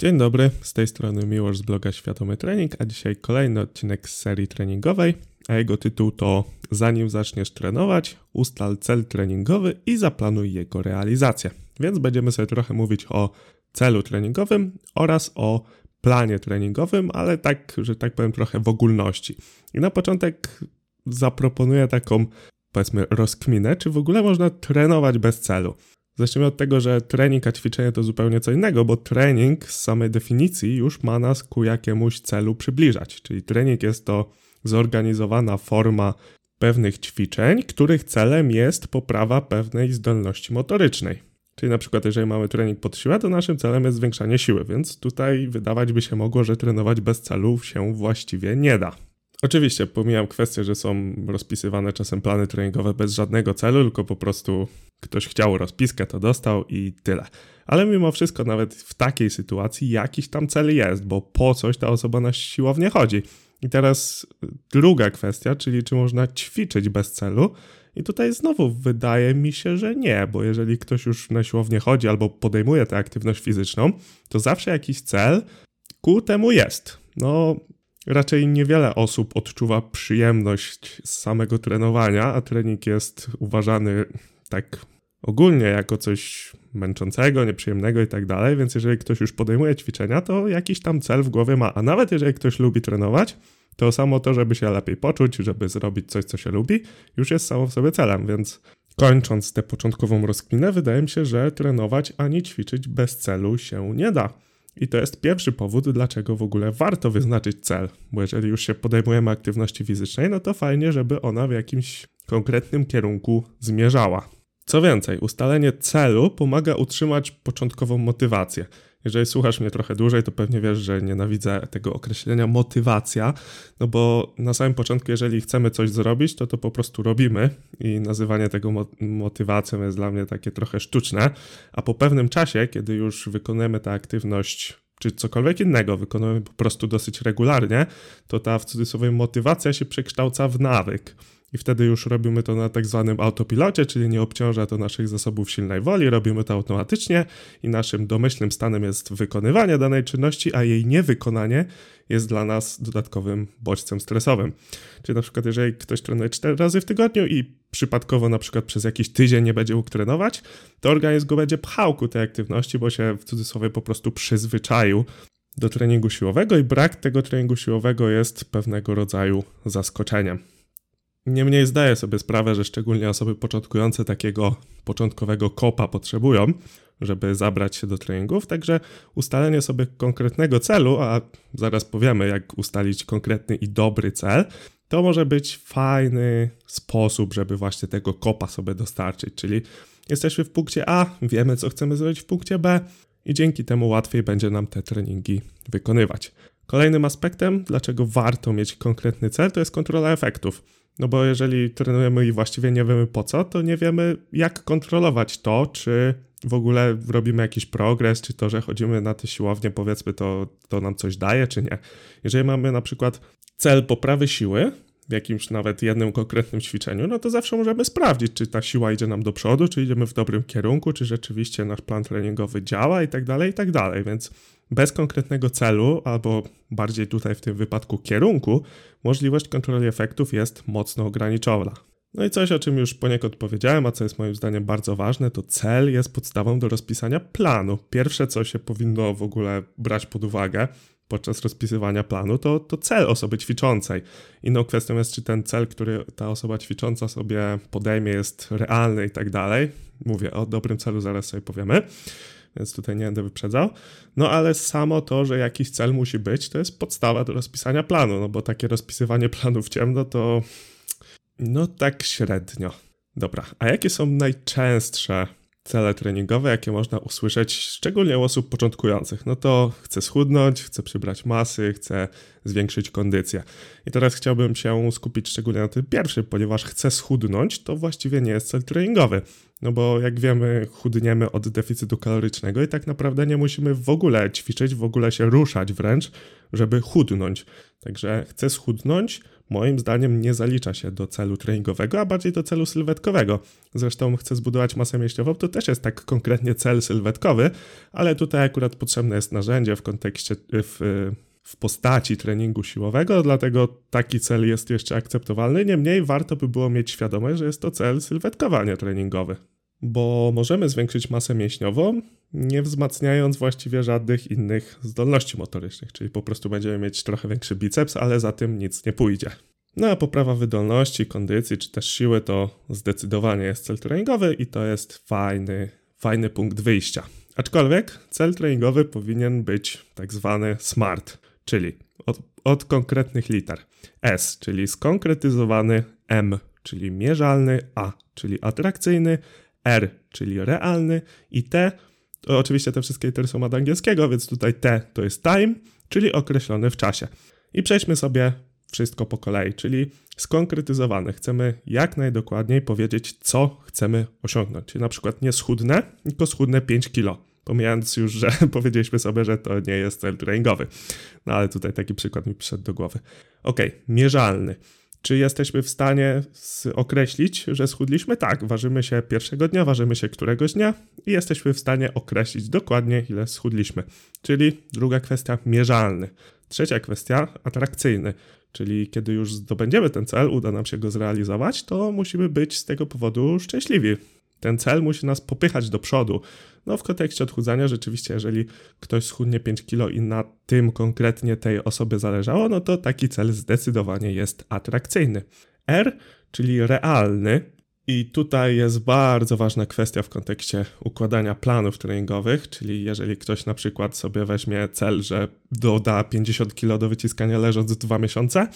Dzień dobry, z tej strony Miłosz z bloga Świadomy Trening, a dzisiaj kolejny odcinek z serii treningowej, a jego tytuł to Zanim zaczniesz trenować, ustal cel treningowy i zaplanuj jego realizację. Więc będziemy sobie trochę mówić o celu treningowym oraz o planie treningowym, ale tak, że tak powiem, trochę w ogólności. I na początek zaproponuję taką, powiedzmy, rozkminę, czy w ogóle można trenować bez celu. Zacznijmy od tego, że trening a ćwiczenie to zupełnie co innego, bo trening z samej definicji już ma nas ku jakiemuś celu przybliżać. Czyli trening jest to zorganizowana forma pewnych ćwiczeń, których celem jest poprawa pewnej zdolności motorycznej. Czyli na przykład jeżeli mamy trening pod siłę, to naszym celem jest zwiększanie siły, więc tutaj wydawać by się mogło, że trenować bez celu się właściwie nie da. Oczywiście pomijam kwestię, że są rozpisywane czasem plany treningowe bez żadnego celu, tylko po prostu ktoś chciał rozpiskę, to dostał i tyle. Ale mimo wszystko nawet w takiej sytuacji jakiś tam cel jest, bo po coś ta osoba na siłownię chodzi. I teraz druga kwestia, czyli czy można ćwiczyć bez celu. I tutaj znowu wydaje mi się, że nie, bo jeżeli ktoś już na siłownię chodzi albo podejmuje tę aktywność fizyczną, to zawsze jakiś cel ku temu jest. No... Raczej niewiele osób odczuwa przyjemność z samego trenowania, a trening jest uważany tak ogólnie jako coś męczącego, nieprzyjemnego i tak dalej, więc jeżeli ktoś już podejmuje ćwiczenia, to jakiś tam cel w głowie ma, a nawet jeżeli ktoś lubi trenować, to samo to, żeby się lepiej poczuć, żeby zrobić coś, co się lubi, już jest samo w sobie celem, więc kończąc tę początkową rozkminę, wydaje mi się, że trenować ani ćwiczyć bez celu się nie da. I to jest pierwszy powód, dlaczego w ogóle warto wyznaczyć cel, bo jeżeli już się podejmujemy aktywności fizycznej, no to fajnie, żeby ona w jakimś konkretnym kierunku zmierzała. Co więcej, ustalenie celu pomaga utrzymać początkową motywację. Jeżeli słuchasz mnie trochę dłużej, to pewnie wiesz, że nienawidzę tego określenia motywacja, no bo na samym początku, jeżeli chcemy coś zrobić, to po prostu robimy i nazywanie tego motywacją jest dla mnie takie trochę sztuczne, a po pewnym czasie, kiedy już wykonujemy tę aktywność czy cokolwiek innego, wykonujemy po prostu dosyć regularnie, to ta w cudzysłowie motywacja się przekształca w nawyk. I wtedy już robimy to na tak zwanym autopilocie, czyli nie obciąża to naszych zasobów silnej woli, robimy to automatycznie i naszym domyślnym stanem jest wykonywanie danej czynności, a jej niewykonanie jest dla nas dodatkowym bodźcem stresowym. Czyli na przykład jeżeli ktoś trenuje 4 razy w tygodniu i przypadkowo na przykład przez jakiś tydzień nie będzie mógł trenować, to organizm go będzie pchał ku tej aktywności, bo się w cudzysłowie po prostu przyzwyczaił do treningu siłowego i brak tego treningu siłowego jest pewnego rodzaju zaskoczeniem. Niemniej zdaję sobie sprawę, że szczególnie osoby początkujące takiego początkowego kopa potrzebują, żeby zabrać się do treningów, także ustalenie sobie konkretnego celu, a zaraz powiemy jak ustalić konkretny i dobry cel, to może być fajny sposób, żeby właśnie tego kopa sobie dostarczyć, czyli jesteśmy w punkcie A, wiemy co chcemy zrobić w punkcie B i dzięki temu łatwiej będzie nam te treningi wykonywać. Kolejnym aspektem, dlaczego warto mieć konkretny cel, to jest kontrola efektów. No bo jeżeli trenujemy i właściwie nie wiemy po co, to nie wiemy jak kontrolować to, czy w ogóle robimy jakiś progres, czy to, że chodzimy na te siłownie, powiedzmy, to nam coś daje, czy nie. Jeżeli mamy na przykład cel poprawy siły w jakimś nawet jednym konkretnym ćwiczeniu, no to zawsze możemy sprawdzić, czy ta siła idzie nam do przodu, czy idziemy w dobrym kierunku, czy rzeczywiście nasz plan treningowy działa i tak dalej, więc... Bez konkretnego celu, albo bardziej tutaj w tym wypadku kierunku, możliwość kontroli efektów jest mocno ograniczona. No i coś, o czym już poniekąd powiedziałem, a co jest moim zdaniem bardzo ważne, to cel jest podstawą do rozpisania planu. Pierwsze, co się powinno w ogóle brać pod uwagę podczas rozpisywania planu, to cel osoby ćwiczącej. Inną kwestią jest, czy ten cel, który ta osoba ćwicząca sobie podejmie, jest realny i tak dalej. Mówię o dobrym celu, zaraz sobie powiemy. Więc tutaj nie będę wyprzedzał, no ale samo to, że jakiś cel musi być, to jest podstawa do rozpisania planu, no bo takie rozpisywanie planu w ciemno to no tak średnio. Dobra, a jakie są najczęstsze cele treningowe, jakie można usłyszeć szczególnie u osób początkujących? No to chcę schudnąć, chcę przybrać masy, chcę zwiększyć kondycję. I teraz chciałbym się skupić szczególnie na tym pierwszym, ponieważ chcę schudnąć, to właściwie nie jest cel treningowy. No bo jak wiemy, chudniemy od deficytu kalorycznego i tak naprawdę nie musimy w ogóle ćwiczyć, w ogóle się ruszać wręcz, żeby chudnąć. Także chcę schudnąć, moim zdaniem nie zalicza się do celu treningowego, a bardziej do celu sylwetkowego. Zresztą chcę zbudować masę mięśniową, to też jest tak konkretnie cel sylwetkowy, ale tutaj akurat potrzebne jest narzędzie w kontekście, w postaci treningu siłowego, dlatego taki cel jest jeszcze akceptowalny. Niemniej warto by było mieć świadomość, że jest to cel sylwetkowania treningowy, bo możemy zwiększyć masę mięśniową, nie wzmacniając właściwie żadnych innych zdolności motorycznych, czyli po prostu będziemy mieć trochę większy biceps, ale za tym nic nie pójdzie. No a poprawa wydolności, kondycji czy też siły to zdecydowanie jest cel treningowy i to jest fajny punkt wyjścia. Aczkolwiek cel treningowy powinien być tak zwany SMART, czyli od konkretnych liter. S, czyli skonkretyzowany, M, czyli mierzalny, A, czyli atrakcyjny, R, czyli realny i T, to oczywiście te wszystkie litery są od angielskiego, więc tutaj T to jest time, czyli określony w czasie. I przejdźmy sobie wszystko po kolei, czyli skonkretyzowane. Chcemy jak najdokładniej powiedzieć, co chcemy osiągnąć. Czyli na przykład nie schudnę, tylko schudnę 5 kg. Pomijając już, że powiedzieliśmy sobie, że to nie jest cel treningowy. No ale tutaj taki przykład mi przyszedł do głowy. Mierzalny. Czy jesteśmy w stanie określić, że schudliśmy? Tak, ważymy się pierwszego dnia, ważymy się któregoś dnia i jesteśmy w stanie określić dokładnie, ile schudliśmy. Czyli druga kwestia, mierzalny. Trzecia kwestia, atrakcyjny. Czyli kiedy już zdobędziemy ten cel, uda nam się go zrealizować, to musimy być z tego powodu szczęśliwi. Ten cel musi nas popychać do przodu. No w kontekście odchudzania rzeczywiście, jeżeli ktoś schudnie 5 kg i na tym konkretnie tej osoby zależało, no to taki cel zdecydowanie jest atrakcyjny. R, czyli realny. I tutaj jest bardzo ważna kwestia w kontekście układania planów treningowych, czyli jeżeli ktoś na przykład sobie weźmie cel, że doda 50 kg do wyciskania leżąc 2 miesiące,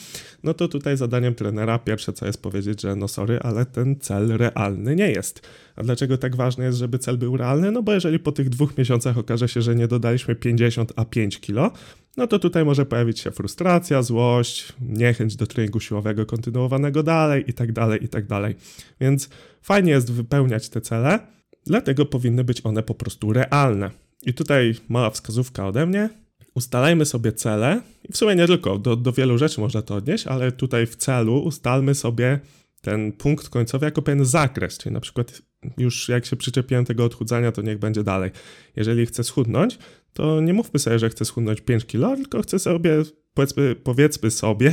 no to tutaj zadaniem trenera pierwsze co jest powiedzieć, że no sorry, ale ten cel realny nie jest. A dlaczego tak ważne jest, żeby cel był realny? No bo jeżeli po tych 2 miesiącach okaże się, że nie dodaliśmy 50, a 5 kg, no to tutaj może pojawić się frustracja, złość, niechęć do treningu siłowego kontynuowanego dalej i tak dalej. Więc fajnie jest wypełniać te cele, dlatego powinny być one po prostu realne. I tutaj mała wskazówka ode mnie. Ustalajmy sobie cele i w sumie nie tylko, do wielu rzeczy można to odnieść, ale tutaj w celu ustalmy sobie ten punkt końcowy jako pewien zakres, czyli na przykład już jak się przyczepiłem tego odchudzania, to niech będzie dalej. Jeżeli chcę schudnąć, to nie mówmy sobie, że chcę schudnąć 5 kg, tylko chcę sobie, powiedzmy sobie,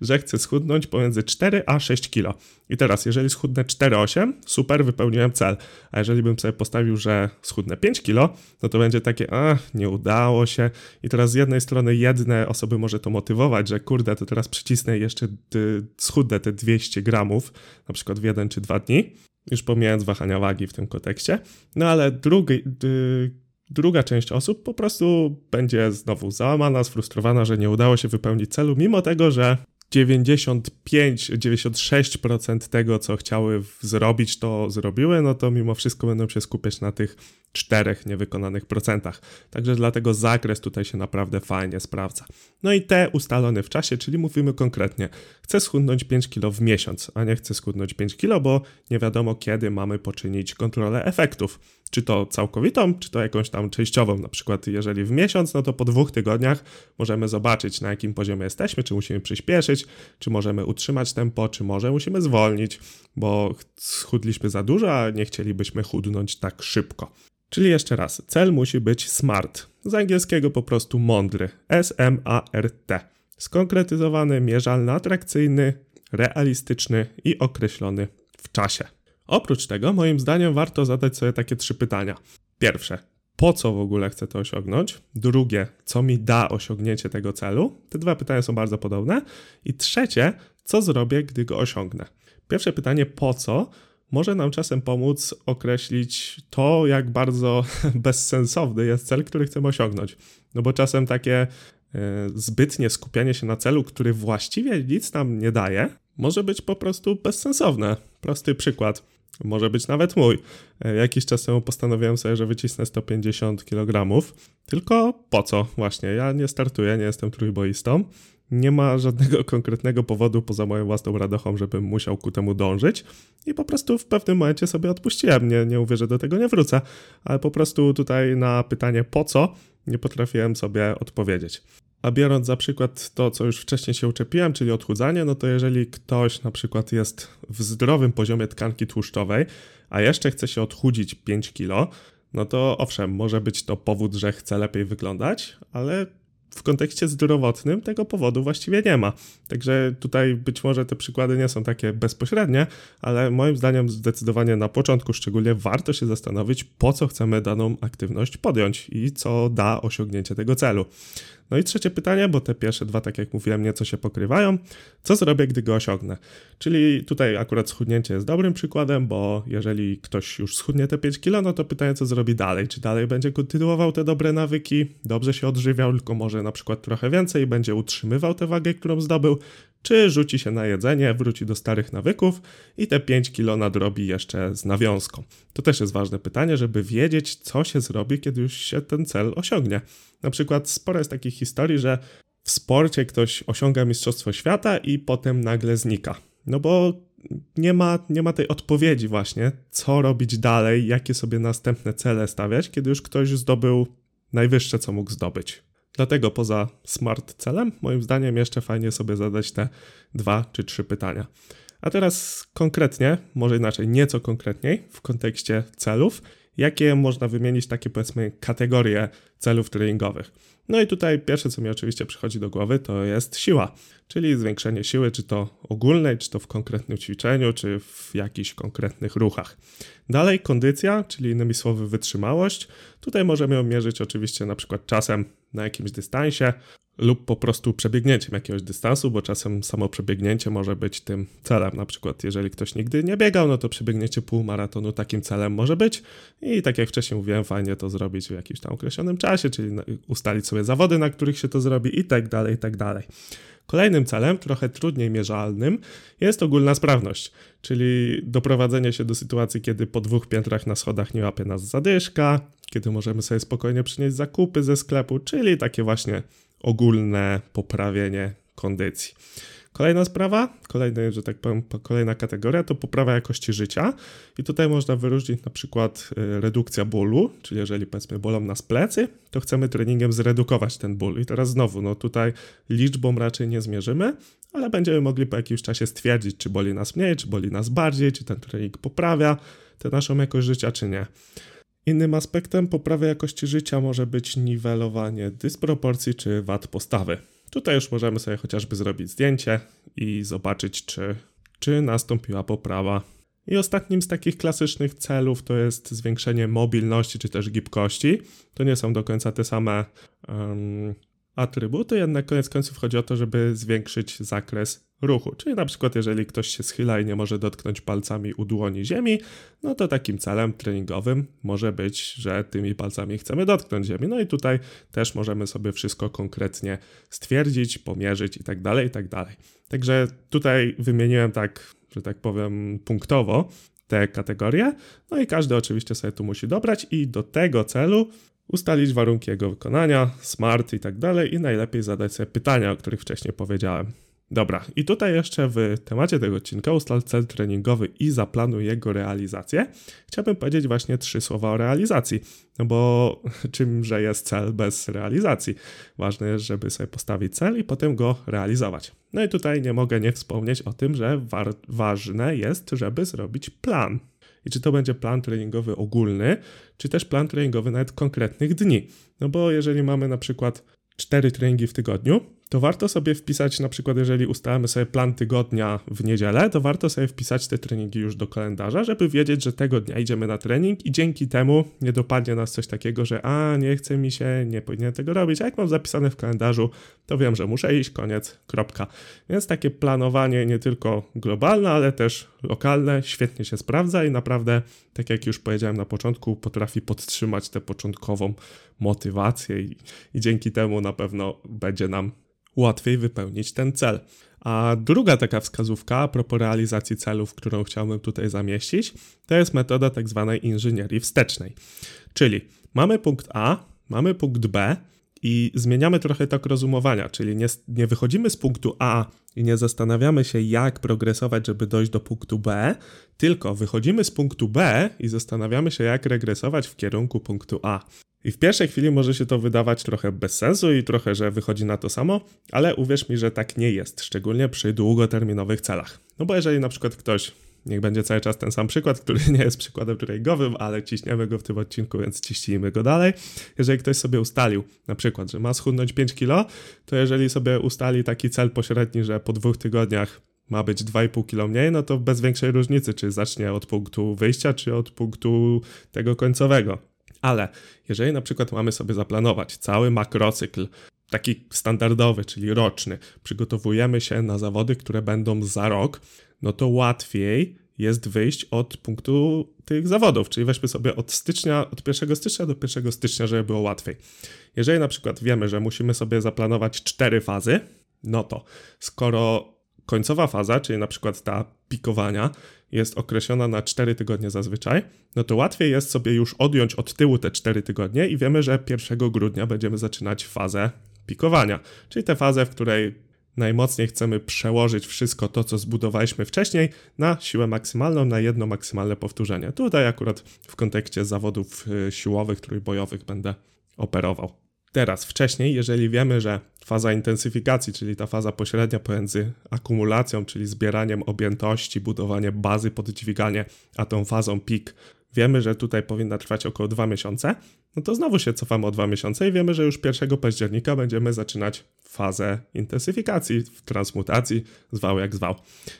że chcę schudnąć pomiędzy 4 a 6 kg. I teraz, jeżeli schudnę 4,8, super, wypełniłem cel. A jeżeli bym sobie postawił, że schudnę 5 kg, no to będzie takie, nie udało się. I teraz z jednej strony jedne osoby może to motywować, że kurde, to teraz przycisnę jeszcze, schudnę te 200 gramów, na przykład w 1 czy 2 dni. Już pomijając wahania wagi w tym kontekście. No ale druga część osób po prostu będzie znowu załamana, sfrustrowana, że nie udało się wypełnić celu, mimo tego, że 95-96% tego, co chciały zrobić, to zrobiły, no to mimo wszystko będą się skupiać na tych 4 niewykonanych procentach. Także dlatego zakres tutaj się naprawdę fajnie sprawdza. No i te ustalone w czasie, czyli mówimy konkretnie, chcę schudnąć 5 kg w miesiąc, a nie chcę schudnąć 5 kg, bo nie wiadomo kiedy mamy poczynić kontrolę efektów. Czy to całkowitą, czy to jakąś tam częściową, na przykład jeżeli w miesiąc, no to po 2 tygodniach możemy zobaczyć, na jakim poziomie jesteśmy, czy musimy przyspieszyć, czy możemy utrzymać tempo, czy może musimy zwolnić, bo schudliśmy za dużo, a nie chcielibyśmy chudnąć tak szybko. Czyli jeszcze raz, cel musi być SMART, z angielskiego po prostu mądry, S-M-A-R-T, skonkretyzowany, mierzalny, atrakcyjny, realistyczny i określony w czasie. Oprócz tego, moim zdaniem, warto zadać sobie takie 3 pytania. Pierwsze, po co w ogóle chcę to osiągnąć? Drugie, co mi da osiągnięcie tego celu? Te 2 pytania są bardzo podobne. I trzecie, co zrobię, gdy go osiągnę? Pierwsze pytanie, po co, może nam czasem pomóc określić to, jak bardzo bezsensowny jest cel, który chcemy osiągnąć. No bo czasem takie zbytnie skupianie się na celu, który właściwie nic nam nie daje, może być po prostu bezsensowne. Prosty przykład, może być nawet mój. Jakiś czas temu postanowiłem sobie, że wycisnę 150 kg, tylko po co właśnie? Ja nie startuję, nie jestem trójboistą, nie ma żadnego konkretnego powodu poza moją własną radochą, żebym musiał ku temu dążyć i po prostu w pewnym momencie sobie odpuściłem. Nie mówię, że do tego nie wrócę, ale po prostu tutaj na pytanie po co nie potrafiłem sobie odpowiedzieć. A biorąc za przykład to, co już wcześniej się uczepiłem, czyli odchudzanie, no to jeżeli ktoś na przykład jest w zdrowym poziomie tkanki tłuszczowej, a jeszcze chce się odchudzić 5 kg, no to owszem, może być to powód, że chce lepiej wyglądać, ale w kontekście zdrowotnym tego powodu właściwie nie ma. Także tutaj być może te przykłady nie są takie bezpośrednie, ale moim zdaniem zdecydowanie na początku szczególnie warto się zastanowić, po co chcemy daną aktywność podjąć i co da osiągnięcie tego celu. No i trzecie pytanie, bo te pierwsze dwa, tak jak mówiłem, nieco się pokrywają. Co zrobię, gdy go osiągnę? Czyli tutaj akurat schudnięcie jest dobrym przykładem, bo jeżeli ktoś już schudnie te 5 kg, no to pytanie, co zrobi dalej? Czy dalej będzie kontynuował te dobre nawyki, dobrze się odżywiał, tylko może na przykład trochę więcej i będzie utrzymywał tę wagę, którą zdobył, czy rzuci się na jedzenie, wróci do starych nawyków i te 5 kg nadrobi jeszcze z nawiązką? To też jest ważne pytanie, żeby wiedzieć, co się zrobi, kiedy już się ten cel osiągnie. Na przykład sporo jest takich historii, że w sporcie ktoś osiąga mistrzostwo świata i potem nagle znika. No bo nie ma tej odpowiedzi właśnie, co robić dalej, jakie sobie następne cele stawiać, kiedy już ktoś zdobył najwyższe, co mógł zdobyć. Dlatego poza smart celem, moim zdaniem, jeszcze fajnie sobie zadać te 2 czy 3 pytania. A teraz konkretnie, może inaczej, nieco konkretniej w kontekście celów, jakie można wymienić takie, powiedzmy, kategorie celów treningowych. No i tutaj pierwsze, co mi oczywiście przychodzi do głowy, to jest siła, czyli zwiększenie siły, czy to ogólnej, czy to w konkretnym ćwiczeniu, czy w jakichś konkretnych ruchach. Dalej kondycja, czyli innymi słowy wytrzymałość. Tutaj możemy ją mierzyć oczywiście na przykład czasem na jakimś dystansie lub po prostu przebiegnięciem jakiegoś dystansu, bo czasem samo przebiegnięcie może być tym celem. Na przykład jeżeli ktoś nigdy nie biegał, no to przebiegnięcie półmaratonu takim celem może być i tak jak wcześniej mówiłem, fajnie to zrobić w jakimś tam określonym czasie, czyli ustalić sobie zawody, na których się to zrobi i tak dalej, i tak dalej. Kolejnym celem, trochę trudniej mierzalnym, jest ogólna sprawność, czyli doprowadzenie się do sytuacji, kiedy po 2 piętrach na schodach nie łapie nas zadyszka, kiedy możemy sobie spokojnie przynieść zakupy ze sklepu, czyli takie właśnie ogólne poprawienie kondycji. Kolejna sprawa, kolejna kategoria to poprawa jakości życia i tutaj można wyróżnić na przykład redukcja bólu, czyli jeżeli powiedzmy bolą nas plecy, to chcemy treningiem zredukować ten ból i teraz znowu, no tutaj liczbą raczej nie zmierzymy, ale będziemy mogli po jakimś czasie stwierdzić, czy boli nas mniej, czy boli nas bardziej, czy ten trening poprawia tę naszą jakość życia, czy nie. Innym aspektem poprawy jakości życia może być niwelowanie dysproporcji czy wad postawy. Tutaj już możemy sobie chociażby zrobić zdjęcie i zobaczyć, czy nastąpiła poprawa. I ostatnim z takich klasycznych celów to jest zwiększenie mobilności czy też gibkości. To nie są do końca te same atrybuty, jednak koniec końców chodzi o to, żeby zwiększyć zakres ruchu. Czyli na przykład jeżeli ktoś się schyla i nie może dotknąć palcami u dłoni ziemi, no to takim celem treningowym może być, że tymi palcami chcemy dotknąć ziemi. No i tutaj też możemy sobie wszystko konkretnie stwierdzić, pomierzyć i tak dalej, i tak dalej. Także tutaj wymieniłem tak, że tak powiem, punktowo te kategorie. No i każdy oczywiście sobie tu musi dobrać i do tego celu ustalić warunki jego wykonania, smart i tak dalej i najlepiej zadać sobie pytania, o których wcześniej powiedziałem. Dobra, i tutaj jeszcze w temacie tego odcinka ustal cel treningowy i zaplanuj jego realizację. Chciałbym powiedzieć właśnie 3 słowa o realizacji, no bo czymże jest cel bez realizacji? Ważne jest, żeby sobie postawić cel i potem go realizować. No i tutaj nie mogę nie wspomnieć o tym, że ważne jest, żeby zrobić plan. I czy to będzie plan treningowy ogólny, czy też plan treningowy nawet konkretnych dni. No bo jeżeli mamy na przykład 4 treningi w tygodniu, to warto sobie wpisać, na przykład jeżeli ustalamy sobie plan tygodnia w niedzielę, to warto sobie wpisać te treningi już do kalendarza, żeby wiedzieć, że tego dnia idziemy na trening i dzięki temu nie dopadnie nas coś takiego, że nie chce mi się, nie powinienem tego robić, a jak mam zapisane w kalendarzu, to wiem, że muszę iść, koniec, kropka. Więc takie planowanie nie tylko globalne, ale też lokalne świetnie się sprawdza i naprawdę, tak jak już powiedziałem na początku, potrafi podtrzymać tę początkową motywację i dzięki temu na pewno będzie nam łatwiej wypełnić ten cel. A druga taka wskazówka a propos realizacji celów, którą chciałbym tutaj zamieścić, to jest metoda tak zwanej inżynierii wstecznej. Czyli mamy punkt A, mamy punkt B i zmieniamy trochę tok rozumowania, czyli nie wychodzimy z punktu A i nie zastanawiamy się, jak progresować, żeby dojść do punktu B, tylko wychodzimy z punktu B i zastanawiamy się, jak regresować w kierunku punktu A. I w pierwszej chwili może się to wydawać trochę bez sensu i trochę, że wychodzi na to samo, ale uwierz mi, że tak nie jest, szczególnie przy długoterminowych celach. No bo jeżeli na przykład ktoś, niech będzie cały czas ten sam przykład, który nie jest przykładem treningowym, ale ciśniemy go w tym odcinku, więc ciśnijmy go dalej. Jeżeli ktoś sobie ustalił, na przykład, że ma schudnąć 5 kg, to jeżeli sobie ustali taki cel pośredni, że po 2 tygodniach ma być 2,5 kg mniej, no to bez większej różnicy, czy zacznie od punktu wyjścia, czy od punktu tego końcowego. Ale jeżeli na przykład mamy sobie zaplanować cały makrocykl, taki standardowy, czyli roczny, przygotowujemy się na zawody, które będą za rok, no to łatwiej jest wyjść od punktu tych zawodów, czyli weźmy sobie od 1 stycznia do 1 stycznia, żeby było łatwiej. Jeżeli na przykład wiemy, że musimy sobie zaplanować 4 fazy, no to skoro końcowa faza, czyli na przykład ta pikowania, jest określona na 4 tygodnie zazwyczaj, no to łatwiej jest sobie już odjąć od tyłu te 4 tygodnie i wiemy, że 1 grudnia będziemy zaczynać fazę pikowania, czyli tę fazę, w której najmocniej chcemy przełożyć wszystko to, co zbudowaliśmy wcześniej, na siłę maksymalną, na jedno maksymalne powtórzenie. Tutaj akurat w kontekście zawodów siłowych, trójbojowych będę operował. Teraz wcześniej, jeżeli wiemy, że faza intensyfikacji, czyli ta faza pośrednia pomiędzy akumulacją, czyli zbieraniem objętości, budowanie bazy, poddźwiganie, a tą fazą peak, wiemy, że tutaj powinna trwać około 2 miesiące, no to znowu się cofamy o 2 miesiące i wiemy, że już 1 października będziemy zaczynać fazę intensyfikacji, transmutacji, zwał jak zwał.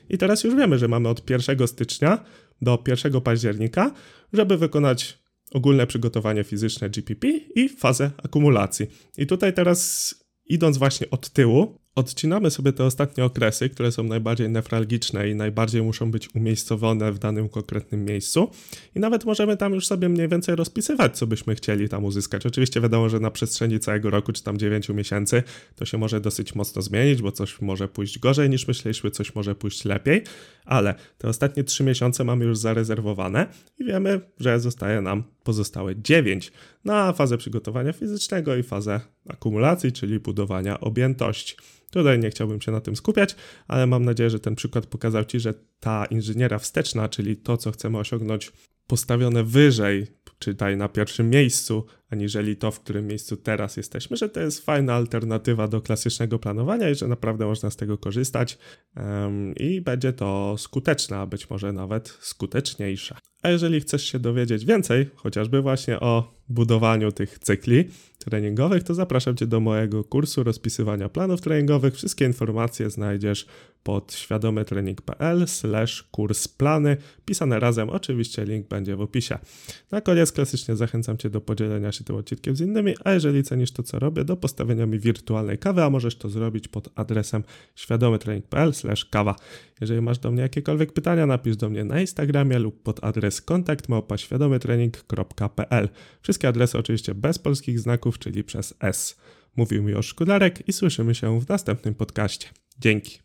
I teraz już wiemy, że mamy od 1 stycznia do 1 października, żeby wykonać ogólne przygotowanie fizyczne GPP i fazę akumulacji. I tutaj teraz, idąc właśnie od tyłu, odcinamy sobie te ostatnie okresy, które są najbardziej newralgiczne i najbardziej muszą być umiejscowione w danym konkretnym miejscu. I nawet możemy tam już sobie mniej więcej rozpisywać, co byśmy chcieli tam uzyskać. Oczywiście wiadomo, że na przestrzeni całego roku, czy tam 9 miesięcy, to się może dosyć mocno zmienić, bo coś może pójść gorzej niż myśleliśmy, coś może pójść lepiej, ale te ostatnie 3 miesiące mamy już zarezerwowane i wiemy, że zostaje nam pozostałe 9 na fazę przygotowania fizycznego i fazę akumulacji, czyli budowania objętości. Tutaj nie chciałbym się na tym skupiać, ale mam nadzieję, że ten przykład pokazał Ci, że ta inżyniera wsteczna, czyli to, co chcemy osiągnąć postawione wyżej, czytaj na pierwszym miejscu, aniżeli to, w którym miejscu teraz jesteśmy, że to jest fajna alternatywa do klasycznego planowania i że naprawdę można z tego korzystać i będzie to skuteczne, a być może nawet skuteczniejsze. A jeżeli chcesz się dowiedzieć więcej, chociażby właśnie o budowaniu tych cykli treningowych, to zapraszam Cię do mojego kursu rozpisywania planów treningowych. Wszystkie informacje znajdziesz pod świadomytrening.pl/kursplany, pisane razem, oczywiście link będzie w opisie. Na koniec klasycznie zachęcam Cię do podzielenia się tym odcinkiem z innymi, a jeżeli cenisz to, co robię, do postawienia mi wirtualnej kawy, a możesz to zrobić pod adresem świadomytrening.pl/kawa. Jeżeli masz do mnie jakiekolwiek pytania, napisz do mnie na Instagramie lub pod adres kontakt@świadomytrening.pl. Wszystkie adresy oczywiście bez polskich znaków, czyli przez S. Mówił Miłosz Kudarek i słyszymy się w następnym podcaście. Dzięki.